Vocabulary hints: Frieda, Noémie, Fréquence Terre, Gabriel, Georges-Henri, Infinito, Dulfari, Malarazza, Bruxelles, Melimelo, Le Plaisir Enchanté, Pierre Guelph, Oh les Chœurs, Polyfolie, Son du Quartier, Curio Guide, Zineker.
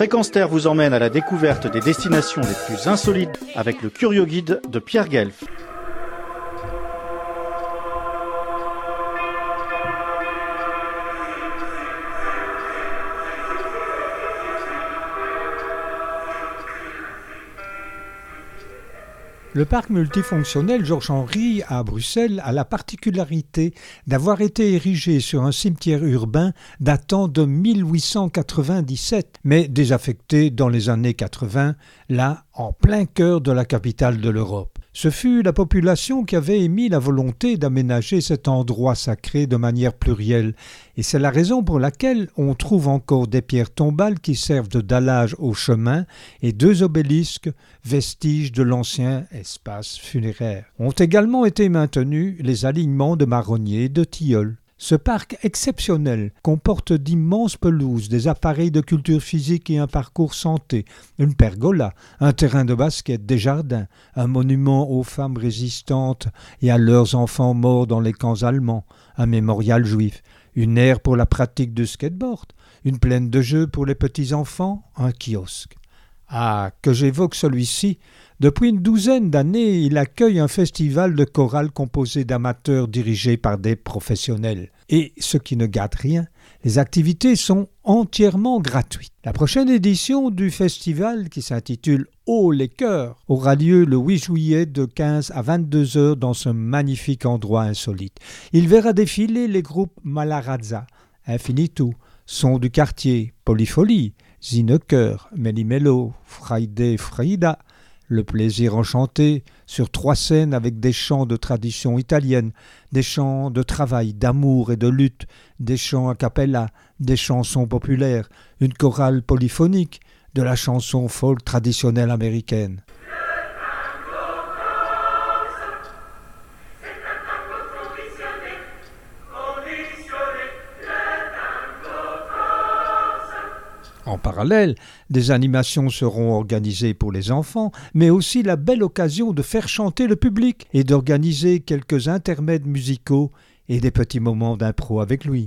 Fréquence Terre vous emmène à la découverte des destinations les plus insolites avec le Curio Guide de Pierre Guelph. Le parc multifonctionnel Georges-Henri à Bruxelles a la particularité d'avoir été érigé sur un cimetière urbain datant de 1897, mais désaffecté dans les années 80, là en plein cœur de la capitale de l'Europe. Ce fut la population qui avait émis la volonté d'aménager cet endroit sacré de manière plurielle, et c'est la raison pour laquelle on trouve encore des pierres tombales qui servent de dallage au chemin et deux obélisques, vestiges de l'ancien espace funéraire. Ont également été maintenus les alignements de marronniers et de tilleuls. Ce parc exceptionnel comporte d'immenses pelouses, des appareils de culture physique et un parcours santé, une pergola, un terrain de basket, des jardins, un monument aux femmes résistantes et à leurs enfants morts dans les camps allemands, un mémorial juif, une aire pour la pratique du skateboard, une plaine de jeux pour les petits-enfants, un kiosque. Ah, que j'évoque celui-ci. Depuis une douzaine d'années, il accueille un festival de chorale composé d'amateurs dirigés par des professionnels. Et, ce qui ne gâte rien, les activités sont entièrement gratuites. La prochaine édition du festival, qui s'intitule « Oh les Chœurs », aura lieu le 8 juillet de 15 à 22 heures dans ce magnifique endroit insolite. Il verra défiler les groupes Malarazza, Infinito, Son du Quartier, Polyfolie, Zineker, Melimelo, Frieda, Le Plaisir Enchanté, sur trois scènes avec des chants de tradition italienne, des chants de travail, d'amour et de lutte, des chants a cappella, des chansons populaires, une chorale polyphonique, de la chanson folk traditionnelle américaine. En parallèle, des animations seront organisées pour les enfants, mais aussi la belle occasion de faire chanter le public et d'organiser quelques intermèdes musicaux et des petits moments d'impro avec lui.